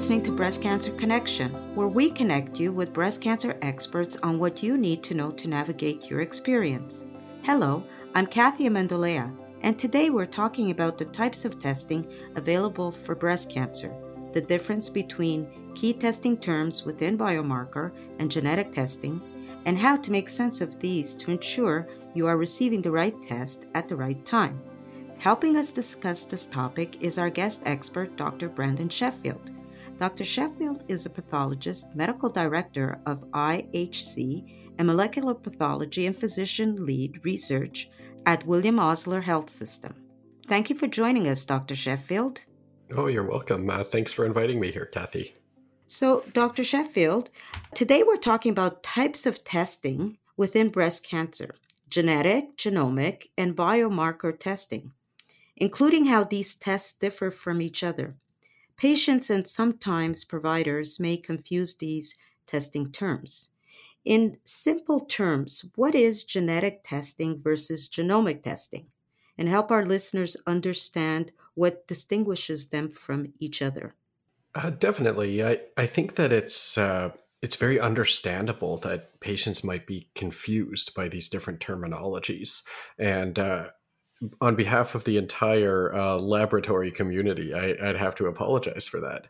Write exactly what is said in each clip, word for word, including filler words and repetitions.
listening to Breast Cancer Connection, where we connect you with breast cancer experts on what you need to know to navigate your experience. Hello, I'm Kathy Amendolea, and today we're talking about the types of testing available for breast cancer, the difference between key testing terms within biomarker and genetic testing, and how to make sense of these to ensure you are receiving the right test at the right time. Helping us discuss this topic is our guest expert, Doctor Brandon Sheffield. Doctor Sheffield is a pathologist, medical director of I H C and molecular pathology and physician lead research at William Osler Health System. Thank you for joining us, Doctor Sheffield. Oh, you're welcome. Uh, thanks for inviting me here, Kathy. So, Doctor Sheffield, today we're talking about types of testing within breast cancer, genetic, genomic, and biomarker testing, including how these tests differ from each other. Patients and sometimes providers may confuse these testing terms. In simple terms, what is genetic testing versus genomic testing? And help our listeners understand what distinguishes them from each other. Uh, definitely. I, I think that it's uh, it's very understandable that patients might be confused by these different terminologies. And uh on behalf of the entire uh, laboratory community, I, I'd have to apologize for that.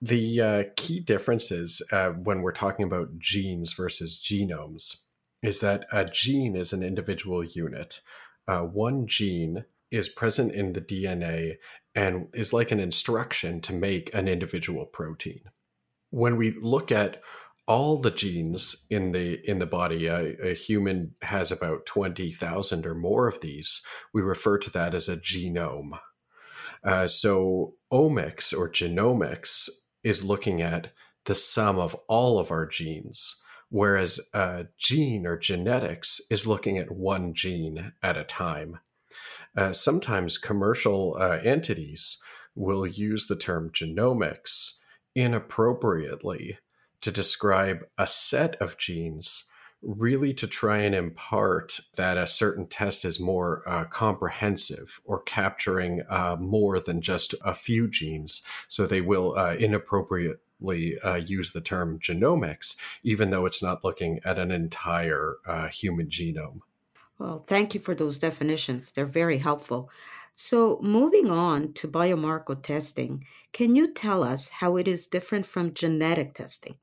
The uh, key differences uh, when we're talking about genes versus genomes is that a gene is an individual unit. Uh, one gene is present in the D N A and is like an instruction to make an individual protein. When we look at all the genes in the in the body, a, a human has about twenty thousand or more of these. We refer to that as a genome. Uh, so omics or genomics is looking at the sum of all of our genes, whereas uh, gene or genetics is looking at one gene at a time. Uh, sometimes commercial uh, entities will use the term genomics inappropriately to describe a set of genes, really to try and impart that a certain test is more uh, comprehensive or capturing uh, more than just a few genes. So they will uh, inappropriately uh, use the term genomics, even though it's not looking at an entire uh, human genome. Well, thank you for those definitions. They're very helpful. So moving on to biomarker testing, can you tell us how it is different from genetic testing?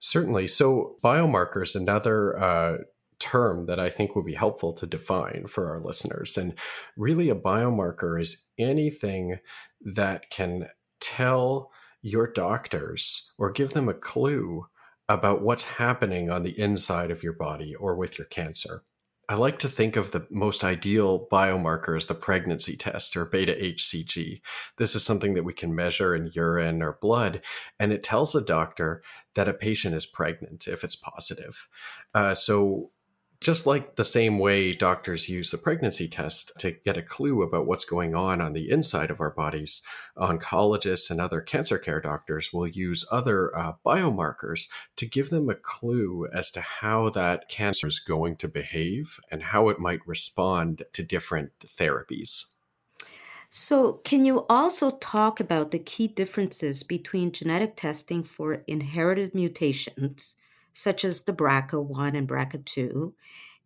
Certainly. So biomarker is another uh, term that I think would be helpful to define for our listeners. And really, a biomarker is anything that can tell your doctors or give them a clue about what's happening on the inside of your body or with your cancer. I like to think of the most ideal biomarker as the pregnancy test or beta H C G. This is something that we can measure in urine or blood, and it tells a doctor that a patient is pregnant if it's positive. Uh, so just like the same way doctors use the pregnancy test to get a clue about what's going on on the inside of our bodies, oncologists and other cancer care doctors will use other uh, biomarkers to give them a clue as to how that cancer is going to behave and how it might respond to different therapies. So can you also talk about the key differences between genetic testing for inherited mutations, such as the B R C A one and B R C A two,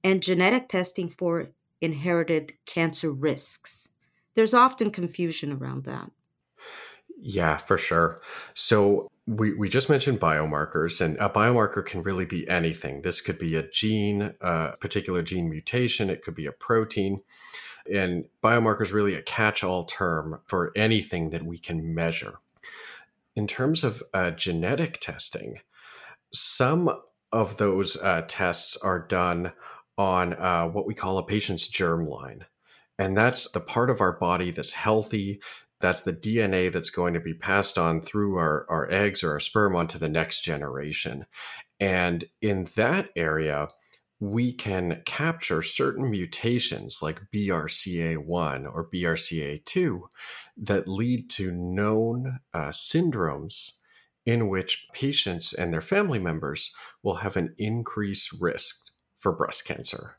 and genetic testing for inherited cancer risks? There's often confusion around that. Yeah, for sure. So we, we just mentioned biomarkers, and a biomarker can really be anything. This could be a gene, a particular gene mutation. It could be a protein. And biomarker is really a catch-all term for anything that we can measure. In terms of uh, genetic testing, some of those uh, tests are done on uh, what we call a patient's germline. And that's the part of our body that's healthy. That's the D N A that's going to be passed on through our, our eggs or our sperm onto the next generation. And in that area, we can capture certain mutations like B R C A one or B R C A two that lead to known uh, syndromes in which patients and their family members will have an increased risk for breast cancer.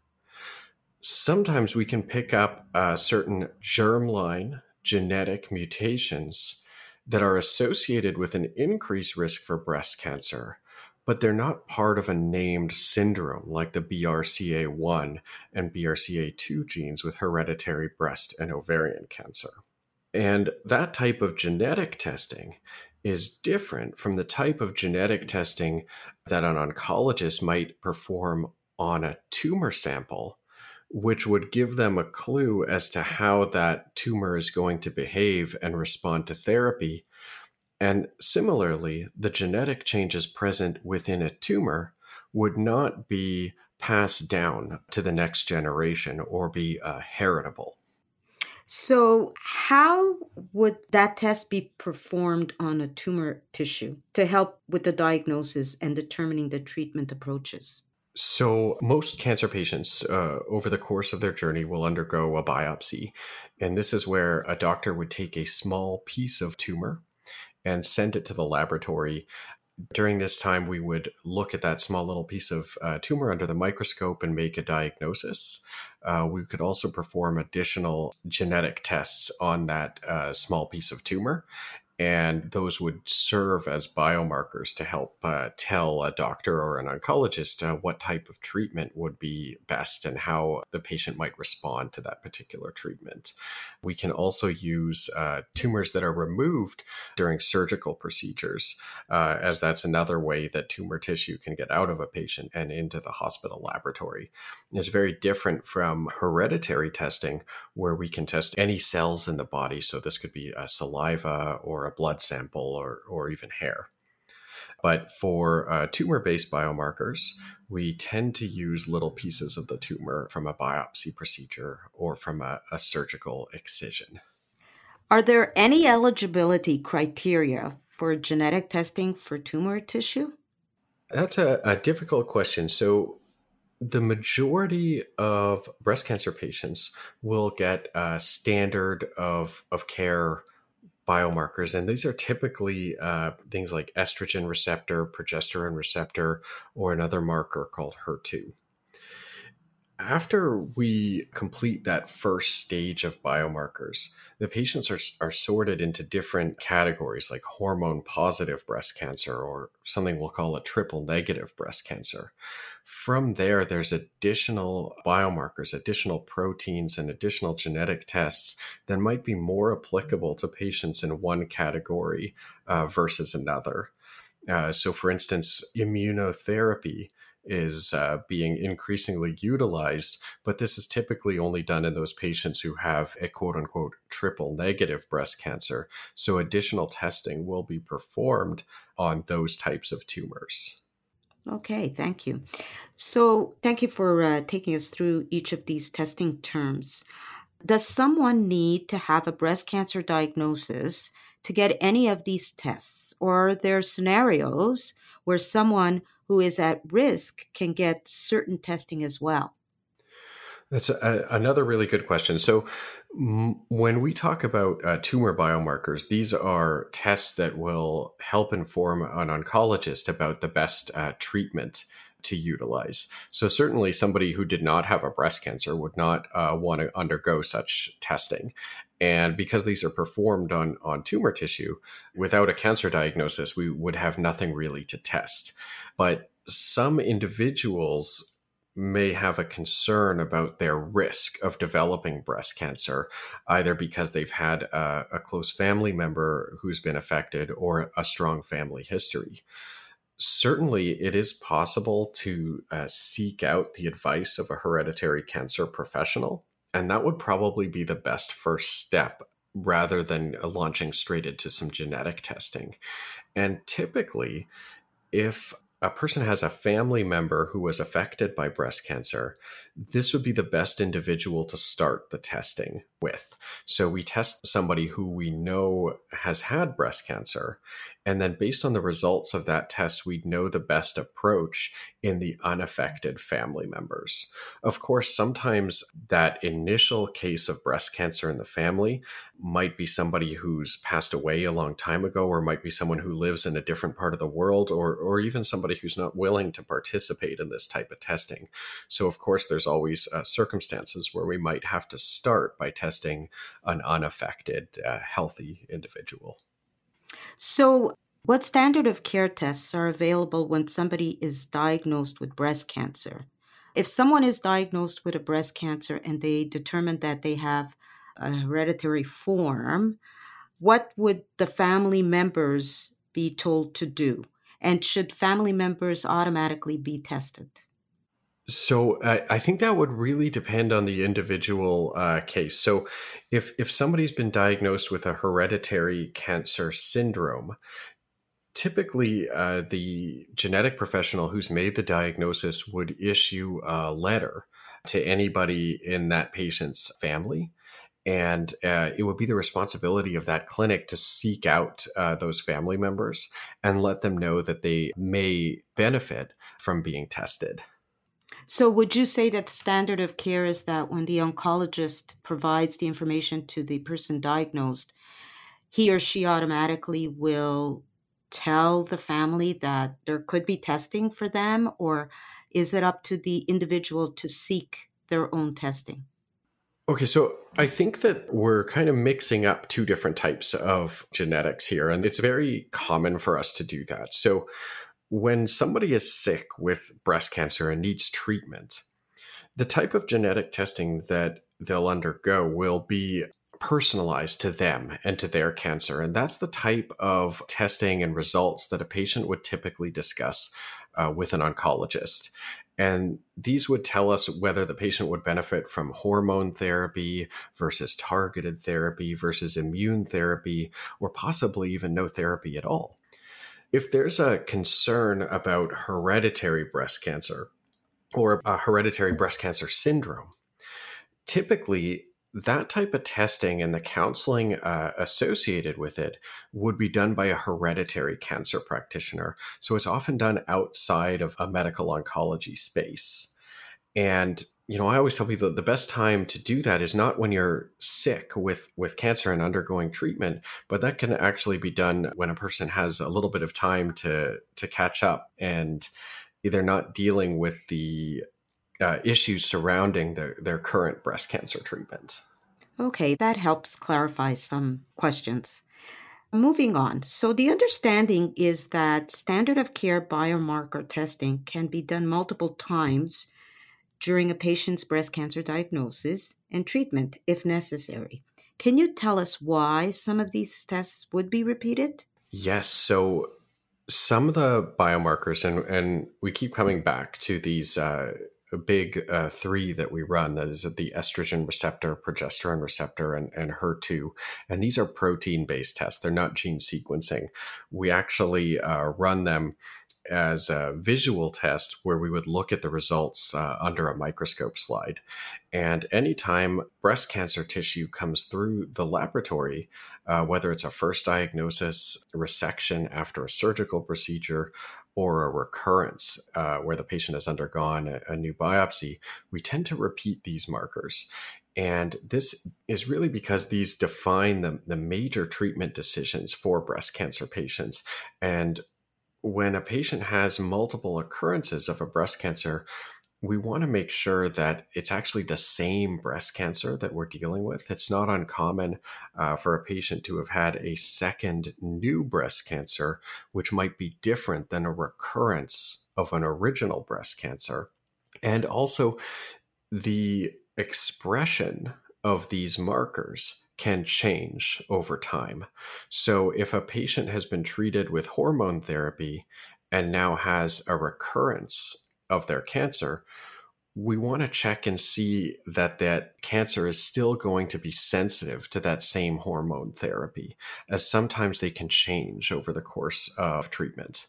Sometimes we can pick up uh, certain germline genetic mutations that are associated with an increased risk for breast cancer, but they're not part of a named syndrome like the B R C A one and B R C A two genes with hereditary breast and ovarian cancer. And that type of genetic testing is different from the type of genetic testing that an oncologist might perform on a tumor sample, which would give them a clue as to how that tumor is going to behave and respond to therapy. And similarly, the genetic changes present within a tumor would not be passed down to the next generation or be uh, heritable. So how would that test be performed on a tumor tissue to help with the diagnosis and determining the treatment approaches? So most cancer patients uh, over the course of their journey will undergo a biopsy. And this is where a doctor would take a small piece of tumor and send it to the laboratory. During this time, we would look at that small little piece of uh, tumor under the microscope and make a diagnosis. Uh, we could also perform additional genetic tests on that uh, small piece of tumor. And those would serve as biomarkers to help uh, tell a doctor or an oncologist uh, what type of treatment would be best and how the patient might respond to that particular treatment. We can also use uh, tumors that are removed during surgical procedures, uh, as that's another way that tumor tissue can get out of a patient and into the hospital laboratory. It's very different from hereditary testing, where we can test any cells in the body. So this could be uh, saliva or a blood sample or, or even hair. But for uh, tumor-based biomarkers, we tend to use little pieces of the tumor from a biopsy procedure or from a, a surgical excision. Are there any eligibility criteria for genetic testing for tumor tissue? That's a, a difficult question. So the majority of breast cancer patients will get a standard of, of care biomarkers, and these are typically uh, things like estrogen receptor, progesterone receptor, or another marker called H E R two. After we complete that first stage of biomarkers, the patients are, are sorted into different categories like hormone-positive breast cancer or something we'll call a triple-negative breast cancer. From there, there's additional biomarkers, additional proteins, and additional genetic tests that might be more applicable to patients in one category uh, versus another. Uh, so, for instance, immunotherapy is uh, being increasingly utilized, but this is typically only done in those patients who have a quote-unquote triple-negative breast cancer. So additional testing will be performed on those types of tumors. Okay, thank you. So thank you for uh, taking us through each of these testing terms. Does someone need to have a breast cancer diagnosis to get any of these tests? Or are there scenarios where someone who is at risk can get certain testing as well? That's a, another really good question. So m- when we talk about uh, tumor biomarkers, these are tests that will help inform an oncologist about the best uh, treatment to utilize. So certainly somebody who did not have a breast cancer would not uh, want to undergo such testing. And because these are performed on, on tumor tissue, without a cancer diagnosis, we would have nothing really to test. But some individuals may have a concern about their risk of developing breast cancer, either because they've had a, a close family member who's been affected or a strong family history. Certainly, it is possible to uh, seek out the advice of a hereditary cancer professional, and that would probably be the best first step rather than uh, launching straight into some genetic testing. And typically, if a person has a family member who was affected by breast cancer, this would be the best individual to start the testing with. So we test somebody who we know has had breast cancer, and then based on the results of that test, we'd know the best approach in the unaffected family members. Of course, sometimes that initial case of breast cancer in the family might be somebody who's passed away a long time ago, or might be someone who lives in a different part of the world, or, or even somebody who's not willing to participate in this type of testing. So of course, there's always uh, circumstances where we might have to start by testing an unaffected, uh, healthy individual. So what standard of care tests are available when somebody is diagnosed with breast cancer? If someone is diagnosed with a breast cancer and they determine that they have a hereditary form, what would the family members be told to do? And should family members automatically be tested? So I, I think that would really depend on the individual uh, case. So if if somebody's been diagnosed with a hereditary cancer syndrome, typically uh, the genetic professional who's made the diagnosis would issue a letter to anybody in that patient's family. And uh, it would be the responsibility of that clinic to seek out uh, those family members and let them know that they may benefit from being tested. So would you say that the standard of care is that when the oncologist provides the information to the person diagnosed, he or she automatically will tell the family that there could be testing for them, or is it up to the individual to seek their own testing? Okay, so I think that we're kind of mixing up two different types of genetics here, and it's very common for us to do that. So when somebody is sick with breast cancer and needs treatment, the type of genetic testing that they'll undergo will be personalized to them and to their cancer. And that's the type of testing and results that a patient would typically discuss uh, with an oncologist. And these would tell us whether the patient would benefit from hormone therapy versus targeted therapy versus immune therapy, or possibly even no therapy at all. If there's a concern about hereditary breast cancer or a hereditary breast cancer syndrome, typically that type of testing and the counseling uh, associated with it would be done by a hereditary cancer practitioner. So it's often done outside of a medical oncology space. And, you know, I always tell people that the best time to do that is not when you're sick with, with cancer and undergoing treatment, but that can actually be done when a person has a little bit of time to, to catch up and they're not dealing with the Uh, issues surrounding their, their current breast cancer treatment. Okay, that helps clarify some questions. Moving on. So the understanding is that standard of care biomarker testing can be done multiple times during a patient's breast cancer diagnosis and treatment if necessary. Can you tell us why some of these tests would be repeated? Yes, so some of the biomarkers, and, and we keep coming back to these uh A big uh, three that we run, that is the estrogen receptor, progesterone receptor, and, and H E R two. And these are protein-based tests. They're not gene sequencing. We actually uh, run them as a visual test where we would look at the results uh, under a microscope slide. And anytime breast cancer tissue comes through the laboratory, uh, whether it's a first diagnosis, resection after a surgical procedure, or a recurrence uh, where the patient has undergone a, a new biopsy, we tend to repeat these markers. And this is really because these define the, the major treatment decisions for breast cancer patients. And when a patient has multiple occurrences of a breast cancer, we want to make sure that it's actually the same breast cancer that we're dealing with. It's not uncommon uh, for a patient to have had a second new breast cancer, which might be different than a recurrence of an original breast cancer. And also the expression of these markers can change over time. So if a patient has been treated with hormone therapy and now has a recurrence of their cancer, we want to check and see that that cancer is still going to be sensitive to that same hormone therapy, as sometimes they can change over the course of treatment.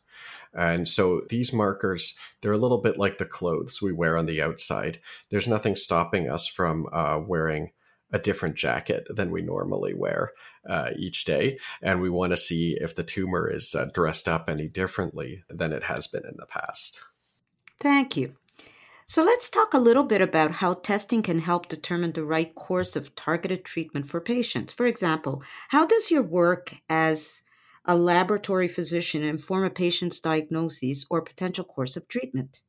And so these markers, they're a little bit like the clothes we wear on the outside. There's nothing stopping us from uh, wearing a different jacket than we normally wear uh, each day. And we want to see if the tumor is uh, dressed up any differently than it has been in the past. Thank you. So let's talk a little bit about how testing can help determine the right course of targeted treatment for patients. For example, how does your work as a laboratory physician inform a patient's diagnosis or potential course of treatment?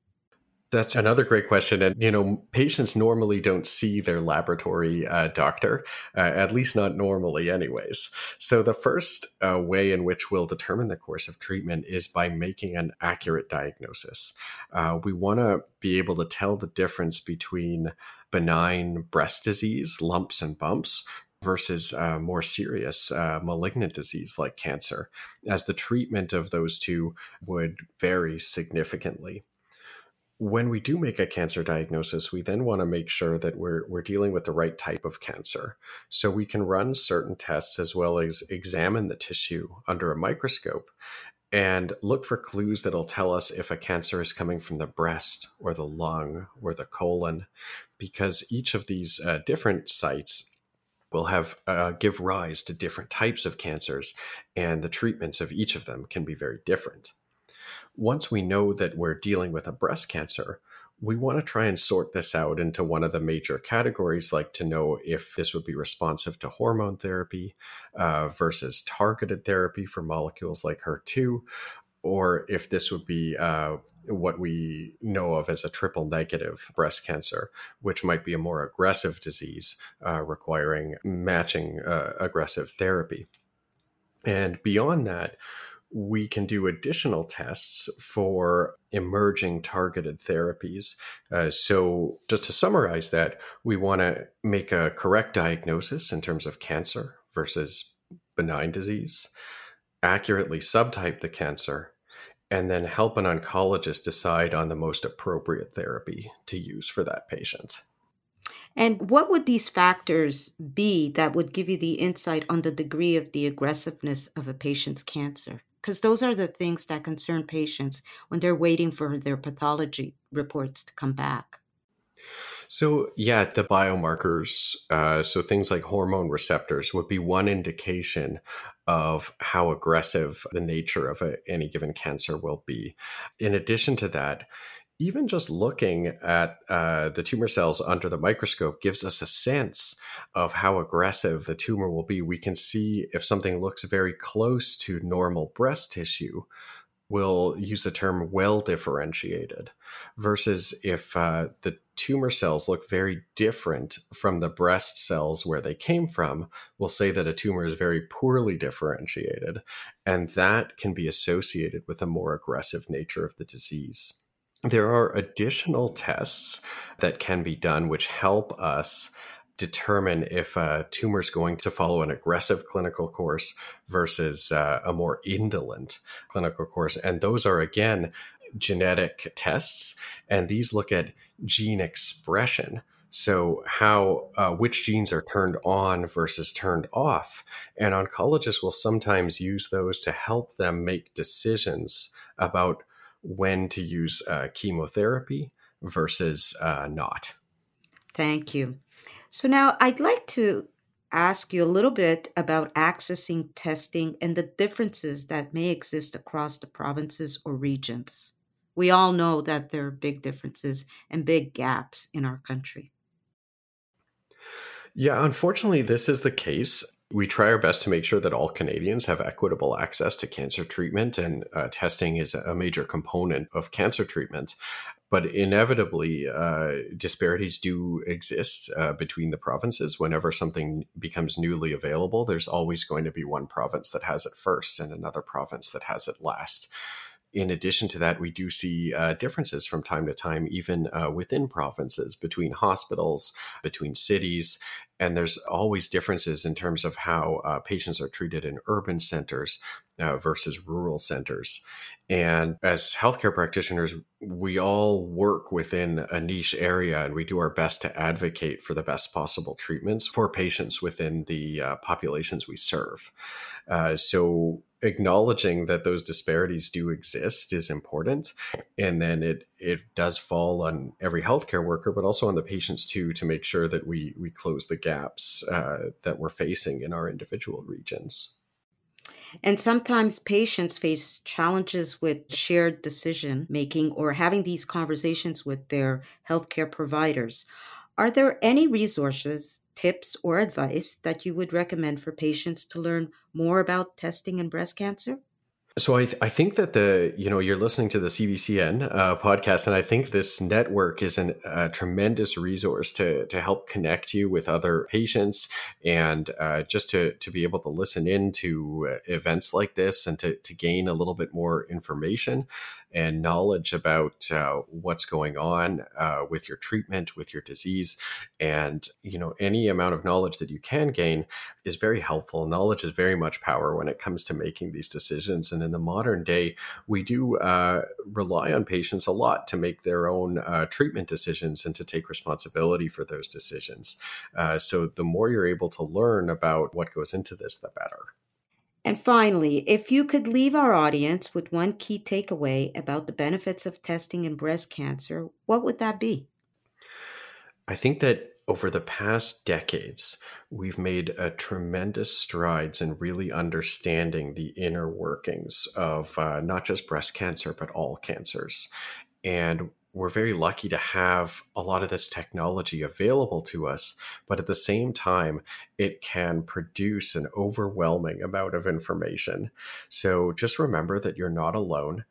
That's another great question. And, you know, patients normally don't see their laboratory uh, doctor, uh, at least not normally anyways. So the first uh, way in which we'll determine the course of treatment is by making an accurate diagnosis. Uh, we want to be able to tell the difference between benign breast disease, lumps and bumps, versus uh, more serious uh, malignant disease like cancer, as the treatment of those two would vary significantly. When we do make a cancer diagnosis, we then want to make sure that we're we're dealing with the right type of cancer. So we can run certain tests as well as examine the tissue under a microscope and look for clues that'll tell us if a cancer is coming from the breast or the lung or the colon, because each of these uh, different sites will have uh, give rise to different types of cancers, and the treatments of each of them can be very different. Once we know that we're dealing with a breast cancer, we want to try and sort this out into one of the major categories, like to know if this would be responsive to hormone therapy uh, versus targeted therapy for molecules like H E R two, or if this would be uh, what we know of as a triple negative breast cancer, which might be a more aggressive disease uh, requiring matching uh, aggressive therapy. And beyond that, we can do additional tests for emerging targeted therapies. Uh, so just to summarize that, we want to make a correct diagnosis in terms of cancer versus benign disease, accurately subtype the cancer, and then help an oncologist decide on the most appropriate therapy to use for that patient. And what would these factors be that would give you the insight on the degree of the aggressiveness of a patient's cancer? Because those are the things that concern patients when they're waiting for their pathology reports to come back. So yeah, the biomarkers, uh, so things like hormone receptors would be one indication of how aggressive the nature of a, any given cancer will be. In addition to that, even just looking at uh, the tumor cells under the microscope gives us a sense of how aggressive the tumor will be. We can see if something looks very close to normal breast tissue, we'll use the term well differentiated, versus if uh, the tumor cells look very different from the breast cells where they came from, we'll say that a tumor is very poorly differentiated, and that can be associated with a more aggressive nature of the disease. There are additional tests that can be done which help us determine if a tumor is going to follow an aggressive clinical course versus uh, a more indolent clinical course. And those are, again, genetic tests. And these look at gene expression. So how uh, which genes are turned on versus turned off. And oncologists will sometimes use those to help them make decisions about when to use uh, chemotherapy versus uh, not. Thank you. So now I'd like to ask you a little bit about accessing testing and the differences that may exist across the provinces or regions. We all know that there are big differences and big gaps in our country. Yeah, unfortunately, this is the case. We try our best to make sure that all Canadians have equitable access to cancer treatment, and uh, testing is a major component of cancer treatment. But inevitably, uh, disparities do exist uh, between the provinces. Whenever something becomes newly available, there's always going to be one province that has it first and another province that has it last. In addition to that, we do see uh, differences from time to time, even uh, within provinces, between hospitals, between cities, and there's always differences in terms of how uh, patients are treated in urban centers uh, versus rural centers. And as healthcare practitioners, we all work within a niche area, and we do our best to advocate for the best possible treatments for patients within the uh, populations we serve. Uh, so acknowledging that those disparities do exist is important. And then it it does fall on every healthcare worker, but also on the patients too, to make sure that we, we close the gaps uh, that we're facing in our individual regions. And sometimes patients face challenges with shared decision making or having these conversations with their healthcare providers. Are there any resources, tips, or advice that you would recommend for patients to learn more about testing in breast cancer? So I, th- I think that the, you know, you're listening to the C B C N uh, podcast, and I think this network is an, a tremendous resource to to help connect you with other patients, and uh, just to, to be able to listen in to events like this and to, to gain a little bit more information and knowledge about uh, what's going on uh, with your treatment, with your disease. And, you know, any amount of knowledge that you can gain is very helpful. Knowledge is very much power when it comes to making these decisions. And in the modern day, we do uh, rely on patients a lot to make their own uh, treatment decisions and to take responsibility for those decisions. Uh, so the more you're able to learn about what goes into this, the better. And finally, if you could leave our audience with one key takeaway about the benefits of testing in breast cancer, what would that be? I think that over the past decades, we've made a tremendous strides in really understanding the inner workings of uh, not just breast cancer, but all cancers. And we're very lucky to have a lot of this technology available to us, but at the same time, it can produce an overwhelming amount of information. So just remember that you're not alone,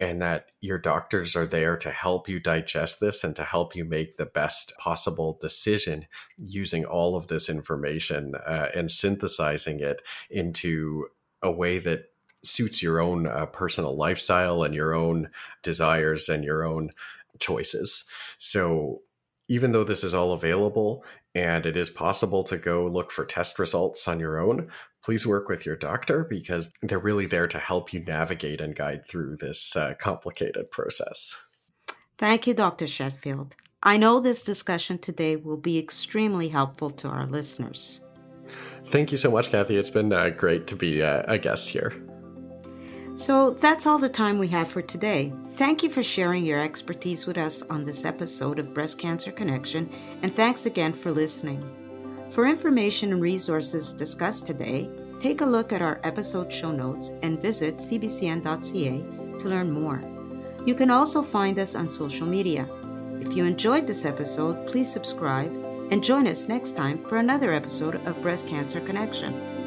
and that your doctors are there to help you digest this and to help you make the best possible decision using all of this information uh, and synthesizing it into a way that suits your own uh, personal lifestyle and your own desires and your own choices. So even though this is all available and it is possible to go look for test results on your own, please work with your doctor, because they're really there to help you navigate and guide through this uh, complicated process. Thank you, Doctor Sheffield. I know this discussion today will be extremely helpful to our listeners. Thank you so much, Kathy. It's been uh, great to be uh, a guest here. So that's all the time we have for today. Thank you for sharing your expertise with us on this episode of Breast Cancer Connection, and thanks again for listening. For information and resources discussed today, take a look at our episode show notes and visit c b c n dot c a to learn more. You can also find us on social media. If you enjoyed this episode, please subscribe and join us next time for another episode of Breast Cancer Connection.